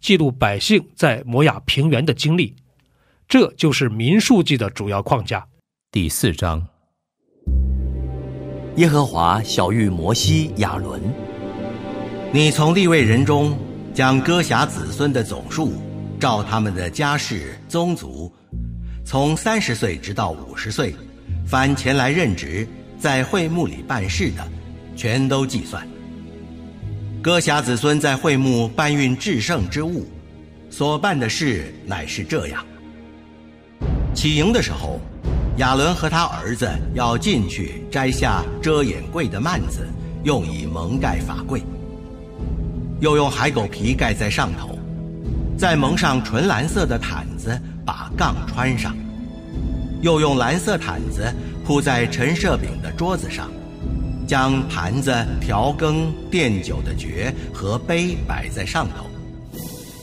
记录百姓在摩亚平原的经历。这就是民数记的主要框架。第4章，耶和华晓谕摩西、亚伦：你从利未人中将哥辖子孙的总数，照他们的家世宗族，从30岁直到50岁，凡前来任职在会幕里办事的，全都计算。哥辖子孙在会幕搬运至圣之物，所办的事乃是这样：起营的时候，亚伦和他儿子要进去摘下遮掩柜的幔子，用以蒙盖法柜，又用海狗皮盖在上头，再蒙上纯蓝色的毯子，把杠穿上，又用蓝色毯子铺在陈设饼的桌子上，将盘子、调羹、奠酒的爵和杯摆在上头，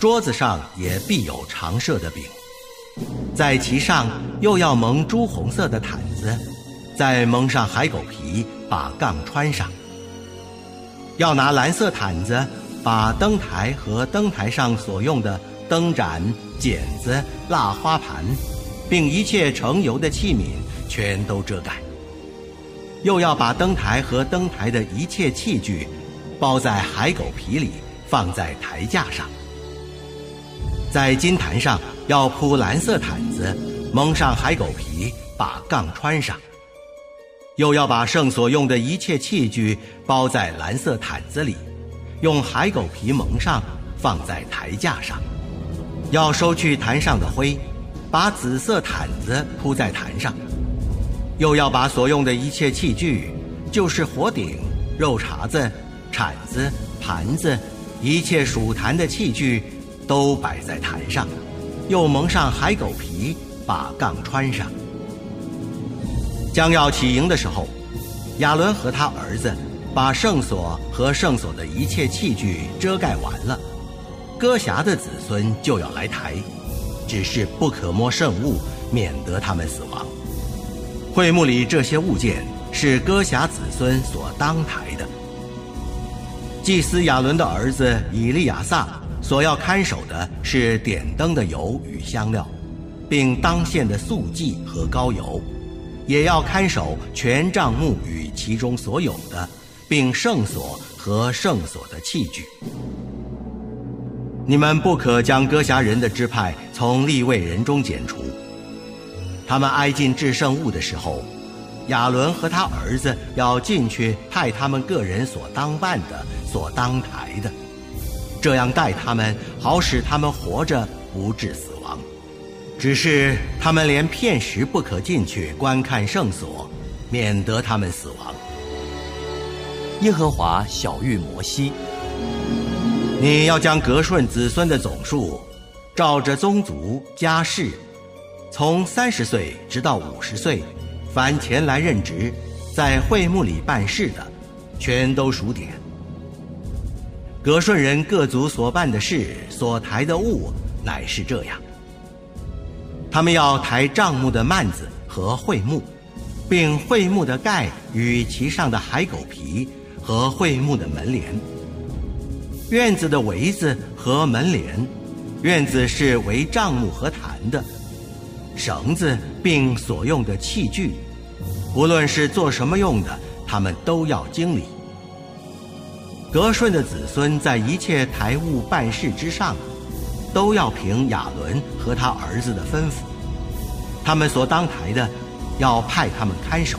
桌子上也必有常设的饼，在其上又要蒙朱红色的毯子，再蒙上海狗皮，把杠穿上，要拿蓝色毯子把灯台和灯台上所用的灯盏、剪子、蜡花盘，并一切盛油的器皿全都遮盖，又要把灯台和灯台的一切器具包在海狗皮里，放在台架上，在金坛上要铺蓝色毯子，蒙上海狗皮，把杠穿上，又要把圣所用的一切器具包在蓝色毯子里，用海狗皮蒙上，放在台架上，要收去坛上的灰，把紫色毯子铺在坛上，又要把所用的一切器具，就是火鼎、肉碴子、铲子、盘子，一切属坛的器具，都摆在坛上，又蒙上海狗皮，把杠穿上。将要起营的时候，亚伦和他儿子把圣所和圣所的一切器具遮盖完了，哥辖的子孙就要来抬，只是不可摸圣物，免得他们死亡。会幕里这些物件是哥辖子孙所当抬的。祭司亚伦的儿子以利亚撒所要看守的是点灯的油与香料，并当献的素祭和膏油，也要看守全帐幕与其中所有的，并圣所和圣所的器具。你们不可将哥辖人的支派从利未人中剪除。他们挨近至圣物的时候，亚伦和他儿子要进去派他们个人所当办的、所当抬的，这样待他们，好使他们活着不致死亡。只是他们连片时不可进去观看圣所，免得他们死亡。耶和华晓谕摩西：你要将革顺子孙的总数，照着宗族家世，从30岁直到50岁，凡前来任职在会幕里办事的，全都数点。革顺人各族所办的事，所抬的物，乃是这样：他们要抬帐幕的幔子和会幕，并会幕的盖与其上的海狗皮和会幕的门帘，院子的围子和门帘，院子是围帐幕和坛的，绳子并所用的器具，无论是做什么用的，他们都要经理。革顺的子孙在一切抬物办事之上，都要凭亚伦和他儿子的吩咐，他们所当台的，要派他们看守。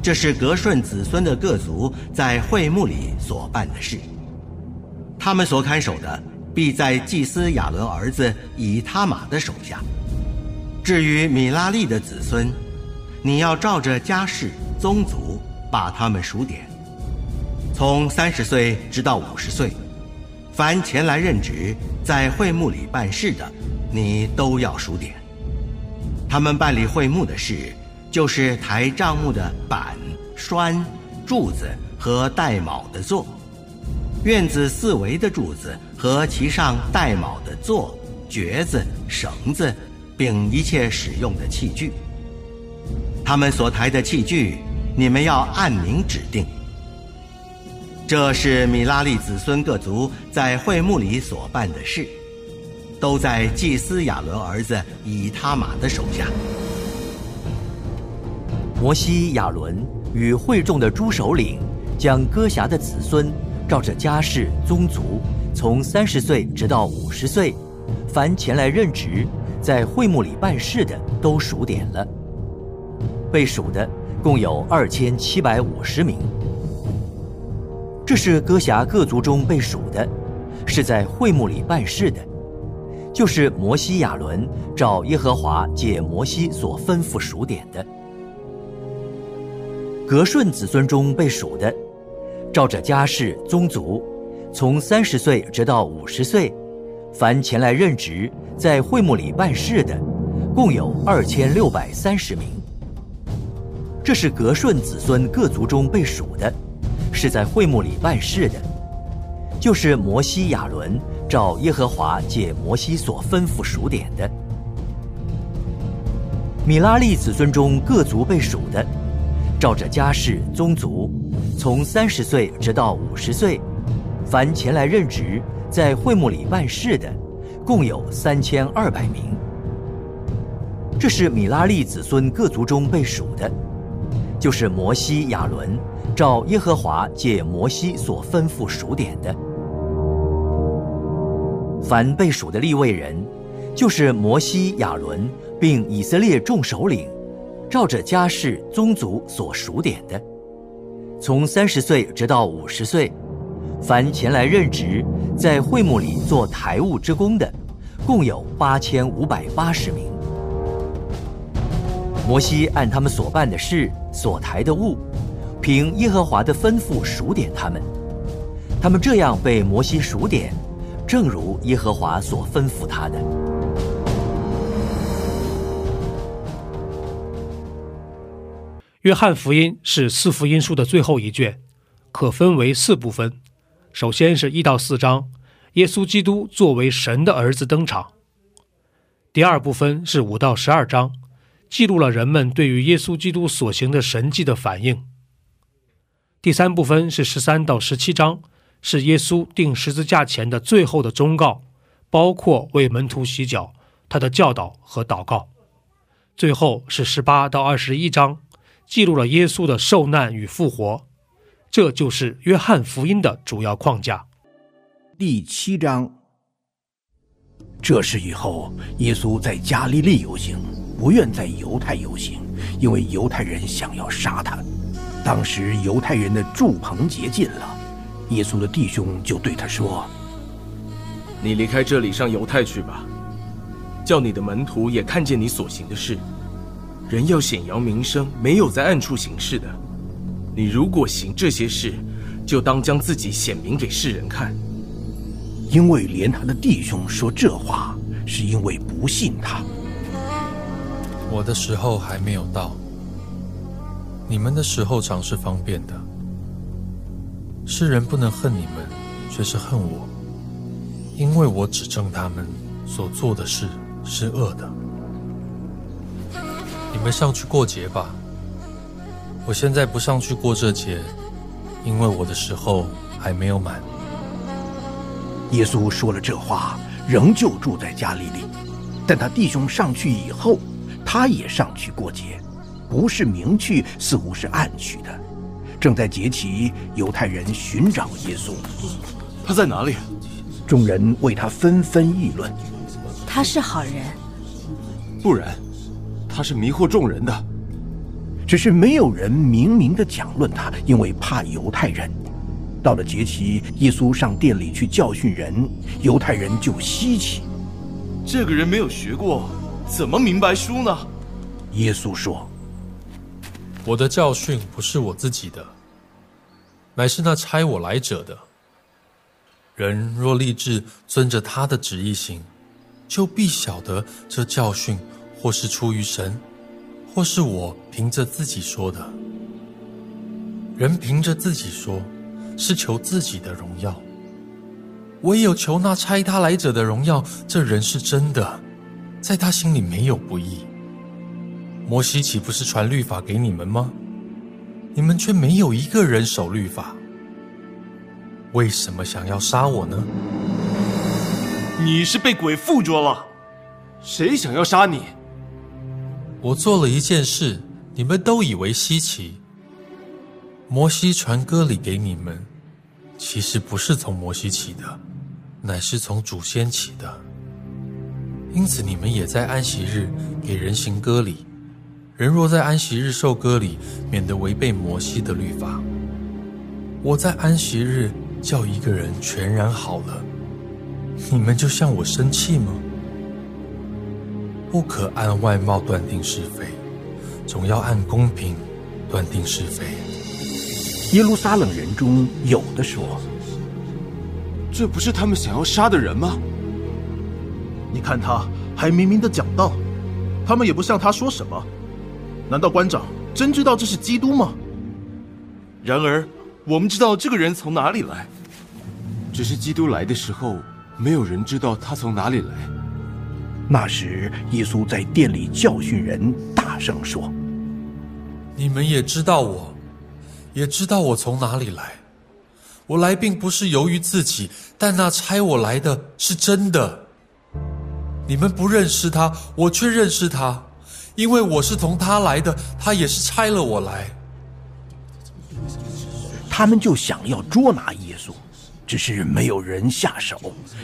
这是革顺子孙的各族在会幕里所办的事。他们所看守的，必在祭司亚伦儿子以他玛的手下。至于米拉利的子孙，你要照着家世宗族把他们数点，从30岁直到50岁。 凡前来任职，在会幕里办事的，你都要数点。他们办理会幕的事，就是抬帐幕的板、栓、柱子和带卯的座，院子四围的柱子和其上带卯的座、橛子、绳子，并一切使用的器具。他们所抬的器具，你们要按名指定。 这是米拉利子孙各族在会幕里所办的事，都在祭司亚伦儿子以他玛的手下。摩西、亚伦与会众的诸首领，将哥辖的子孙照着家世宗族，从30岁直到50岁，凡前来任职在会幕里办事的，都数点了。被数的共有2750名。 这是哥辖各族中被数的，是在会幕里办事的，就是摩西亚伦照耶和华借摩西所吩咐数点的。革顺子孙中被数的，照着家世宗族，从30岁直到50岁，凡前来任职在会幕里办事的，共有2630名。这是革顺子孙各族中被数的。 是在会幕里办事的，就是摩西亚伦照耶和华借摩西所吩咐数点的。米拉利子孙中各族被数的，照着家世宗族，从30岁直到50岁，凡前来任职在会幕里办事的，共有3200名。这是米拉利子孙各族中被数的，就是摩西亚伦。 照耶和华借摩西所吩咐数点的，凡被数的利未人，就是摩西、亚伦并以色列众首领，照着家世宗族所数点的，从30岁直到50岁，凡前来任职在会幕里做台务之工的，共有8580名。摩西按他们所办的事，所抬的物。 凭耶和华的吩咐数点他们，他们这样被摩西数点，正如耶和华所吩咐他的。约翰福音是四福音书的最后一卷，可分为4部分。首先是1到4章，耶稣基督作为神的儿子登场；第二部分是5到12章，记录了人们对于耶稣基督所行的神迹的反应。 第三部分是13到17章，是耶稣钉十字架前的最后的忠告，包括为门徒洗脚、他的教导和祷告。最后是18到21章，记录了耶稣的受难与复活。这就是约翰福音的主要框架。第7章，这事以后，耶稣在加利利游行，不愿在犹太游行，因为犹太人想要杀他。 当时犹太人的住棚节近了，耶稣的弟兄就对他说：“你离开这里上犹太去吧，叫你的门徒也看见你所行的事。人要显扬名声，没有在暗处行事的。你如果行这些事，就当将自己显明给世人看。”因为连他的弟兄说这话，是因为不信他。我的时候还没有到。 你们的时候常是方便的，世人不能恨你们，却是恨我，因为我指证他们所做的事是恶的。你们上去过节吧，我现在不上去过这节，因为我的时候还没有满。耶稣说了这话，仍旧住在加利利，但他弟兄上去以后，他也上去过节。 不是明去，似乎是暗去的。正在节期，犹太人寻找耶稣，他在哪里？众人为他纷纷议论。他是好人，不然，他是迷惑众人的，只是没有人明明的讲论他，因为怕犹太人。到了节期，耶稣上殿里去教训人，犹太人就稀奇，这个人没有学过，怎么明白书呢？耶稣说：“我的教训不是我自己的，乃是那差我来者的。人若立志遵着他的旨意行，就必晓得这教训或是出于神，或是我凭着自己说的。人凭着自己说，是求自己的荣耀，唯有求那差他来者的荣耀。这人是真的，在他心里没有不义。摩西岂不是传律法给你们吗？你们却没有一个人守律法，为什么想要杀我呢？”你是被鬼附着了，谁想要杀你？我做了一件事，你们都以为稀奇。摩西传割礼给你们，其实不是从摩西起的，乃是从主先起的。因此你们也在安息日给人行割礼。人若在安息日受割礼，免得违背摩西的律法。我在安息日叫一个人全然好了，你们就向我生气吗？不可按外貌断定是非，总要按公平断定是非。耶路撒冷人中有的说：“这不是他们想要杀的人吗？你看他还明明的讲道，他们也不向他说什么。难道官长真知道这是基督吗？”然而我们知道这个人从哪里来，只是基督来的时候，没有人知道他从哪里来。那时耶稣在殿里教训人，大声说：“你们也知道我，也知道我从哪里来。我来并不是由于自己，但那差我来的是真的。你们不认识他，我却认识他，因为我是从他来的，他也是差了我来。”他们就想要捉拿耶稣，只是没有人下手，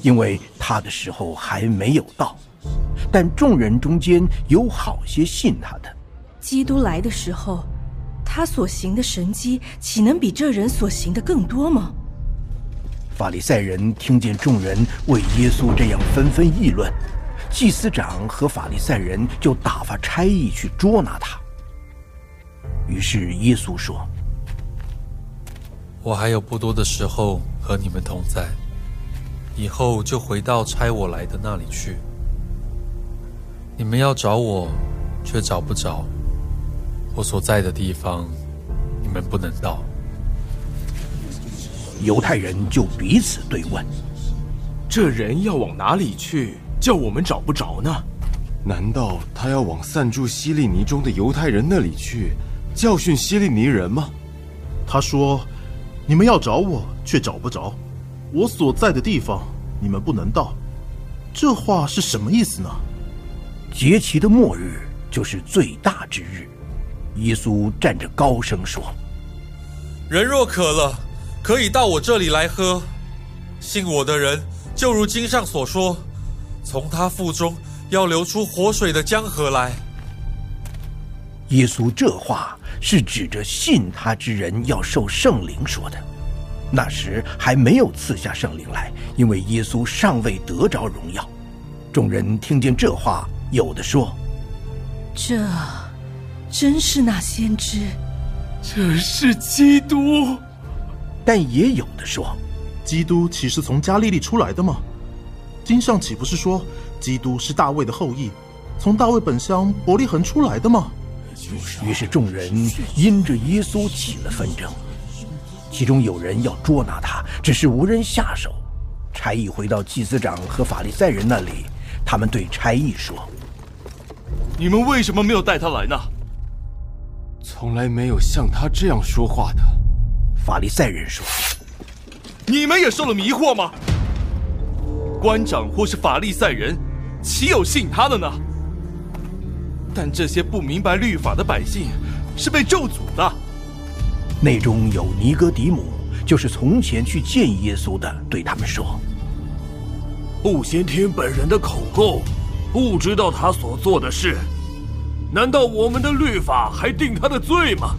因为他的时候还没有到。但众人中间有好些信他的。基督来的时候，他所行的神迹，岂能比这人所行的更多吗？法利赛人听见众人为耶稣这样纷纷议论，祭司长和法利赛人就打发差役去捉拿他。于是耶稣说：“我还有不多的时候和你们同在，以后就回到差我来的那里去。你们要找我，却找不着；我所在的地方，你们不能到。”犹太人就彼此对问：“这人要往哪里去，叫我们找不着呢？难道他要往散住希利尼中的犹太人那里去，教训希利尼人吗？”他说：“你们要找我，却找不着；我所在的地方，你们不能到。”这话是什么意思呢？节期的末日就是最大之日。耶稣站着高声说：“人若渴了，可以到我这里来喝。信我的人，就如经上所说，从他腹中要流出活水的江河来。”耶稣这话是指着信他之人要受圣灵说的。那时还没有赐下圣灵来，因为耶稣尚未得着荣耀。众人听见这话，有的说：“这真是那先知，这是基督。”但也有的说：“基督岂是从加利利出来的吗？经上岂不是说，基督是大卫的后裔，从大卫本乡伯利恒出来的吗？”于是众人因着耶稣起了纷争，其中有人要捉拿他，只是无人下手。差役回到祭司长和法利赛人那里，他们对差役说：“你们为什么没有带他来呢？从来没有像他这样说话的。”法利赛人说：“你们也受了迷惑吗？官长或是法利赛人，岂有信他的呢？但这些不明白律法的百姓，是被咒诅的。”内中有尼哥底母，就是从前去见耶稣的，对他们说：“不先听本人的口供，不知道他所做的事。难道我们的律法还定他的罪吗？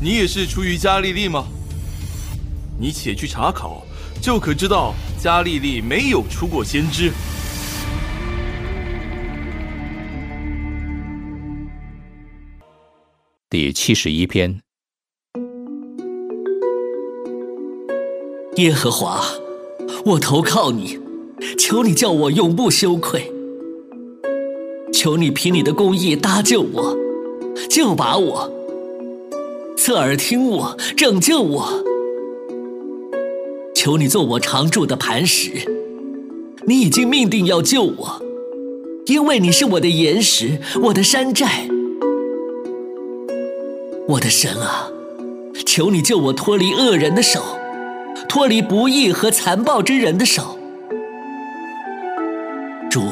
你也是出于加利利吗？你且去查考，就可知道加利利没有出过先知。 第71篇。耶和华，我投靠你，求你叫我永不羞愧。求你凭你的公义搭救我，救拔我，侧耳听我，拯救我。求你做我常住的磐石，你已经命定要救我，因为你是我的岩石，我的山寨。 我的神啊，求你救我脱离恶人的手，脱离不义和残暴之人的手。主，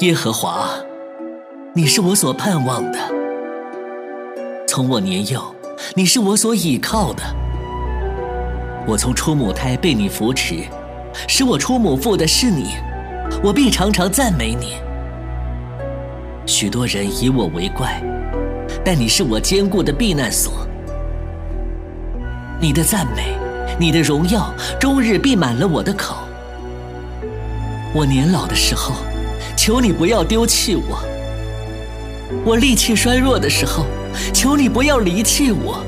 耶和华，你是我所盼望的，从我年幼，你是我所倚靠的。我从出母胎被你扶持，使我出母腹的是你，我必常常赞美你。许多人以我为怪。 但你是我坚固的避难所，你的赞美，你的荣耀，终日闭满了我的口。我年老的时候，求你不要丢弃我；我力气衰弱的时候，求你不要离弃我。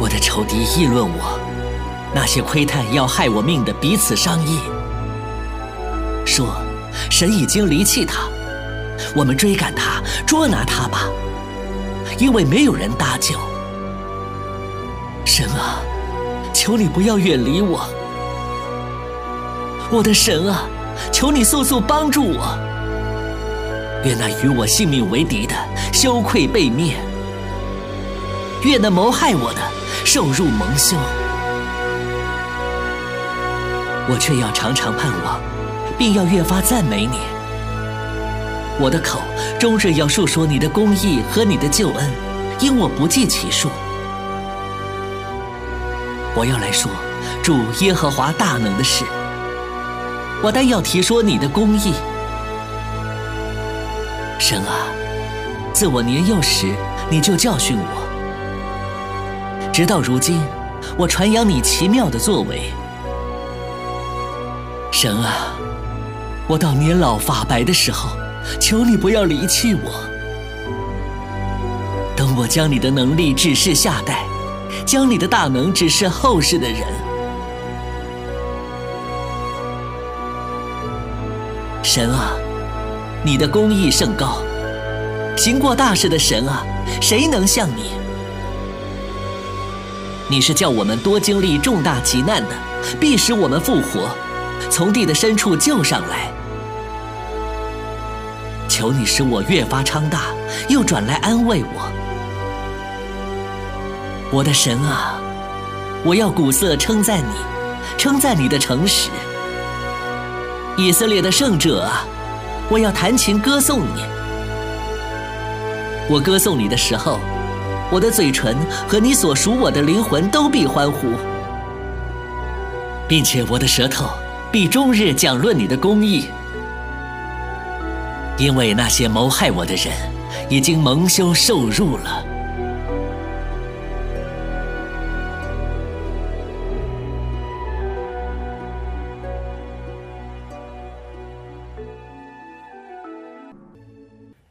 我的仇敌议论我，那些窥探要害我命的彼此商议，说：神已经离弃他。 我们追赶他，捉拿他吧，因为没有人搭救。神啊，求你不要远离我，我的神啊，求你速速帮助我。愿那与我性命为敌的羞愧被灭，愿那谋害我的受入蒙羞。我却要常常盼望，并要越发赞美你。 我的口终日要述说你的公义和你的救恩，因我不计其数。我要来说主耶和华大能的事，我但要提说你的公义。神啊，自我年幼时你就教训我，直到如今，我传扬你奇妙的作为。神啊，我到年老发白的时候。 求你不要离弃我。等我将你的能力指示下代，将你的大能指示后世的人。神啊，你的公义甚高，行过大事的神啊，谁能像你？你是叫我们多经历重大急难的，必使我们复活，从地的深处救上来。 求你使我越发昌大，又转来安慰我。我的神啊，我要鼓瑟称赞你，称赞你的诚实。以色列的圣者啊，我要弹琴歌颂你。我歌颂你的时候，我的嘴唇和你所属我的灵魂都必欢呼，并且我的舌头必终日讲论你的公义。 因为那些谋害我的人已经蒙羞受辱了。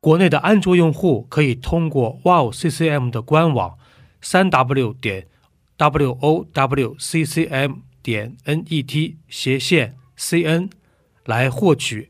国内的安卓用户可以通过 WOWCCM 的官网 www.wowccm.net/cn 来获取